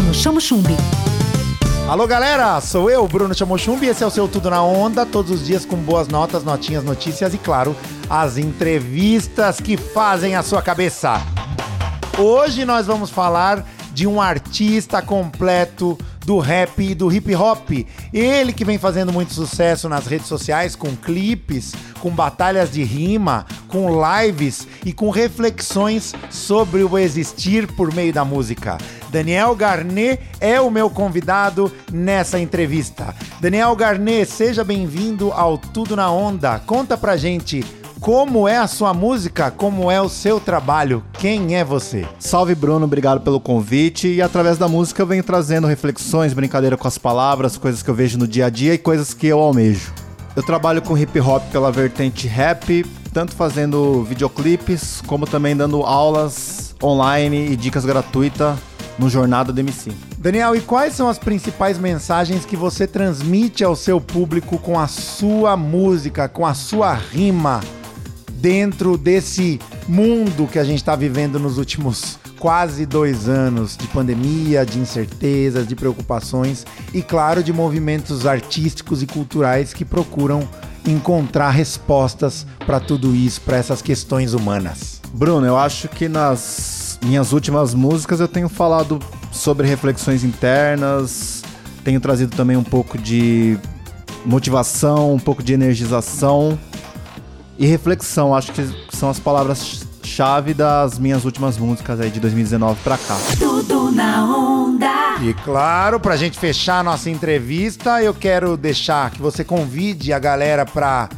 Bruno Chamo Chumbi. Alô, galera, sou eu, Bruno Chamo Chumbi, e esse é o seu Tudo na Onda, todos os dias com boas notas, notinhas, notícias e, claro, as entrevistas que fazem a sua cabeça. Hoje nós vamos falar de um artista completo do rap e do hip hop. Ele que vem fazendo muito sucesso nas redes sociais com clipes, com batalhas de rima, com lives e com reflexões sobre o existir por meio da música. Daniel Garnê é o meu convidado nessa entrevista. Daniel Garnê, seja bem-vindo ao Tudo na Onda. Conta pra gente como é a sua música, como é o seu trabalho, quem é você? Salve, Bruno, obrigado pelo convite. E através da música eu venho trazendo reflexões, brincadeira com as palavras, coisas que eu vejo no dia a dia e coisas que eu almejo. Eu trabalho com hip hop pela vertente rap, tanto fazendo videoclipes, como também dando aulas online e dicas gratuitas no Jornada do MC. Daniel, e quais são as principais mensagens que você transmite ao seu público com a sua música, com a sua rima, dentro desse mundo que a gente está vivendo nos últimos quase 2 anos de pandemia, de incertezas, de preocupações e, claro, de movimentos artísticos e culturais que procuram encontrar respostas para tudo isso, para essas questões humanas? Bruno, eu acho que nas minhas últimas músicas eu tenho falado sobre reflexões internas, tenho trazido também um pouco de motivação, um pouco de energização e reflexão. Acho que são as palavras-chave das minhas últimas músicas aí de 2019 pra cá. Tudo na Onda. E claro, pra gente fechar a nossa entrevista, eu quero deixar que você convide a galera pra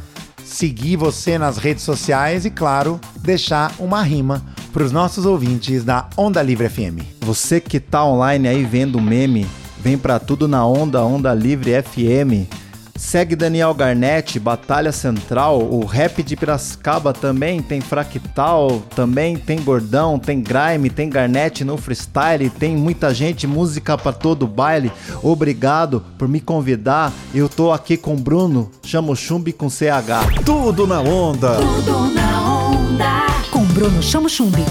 seguir você nas redes sociais e, claro, deixar uma rima pros nossos ouvintes da Onda Livre FM. Você que tá online aí vendo o meme, vem pra Tudo na Onda, Onda Livre FM. Segue Daniel Garnett, Batalha Central, o rap de Piracicaba também tem Fractal, também tem Gordão, tem Grime, tem Garnett no freestyle, tem muita gente, música pra todo baile. Obrigado por me convidar, eu tô aqui com o Bruno, Chamo Chumbi com CH. Tudo na Onda! Tudo na Onda! Com Bruno Chamo Chumbi.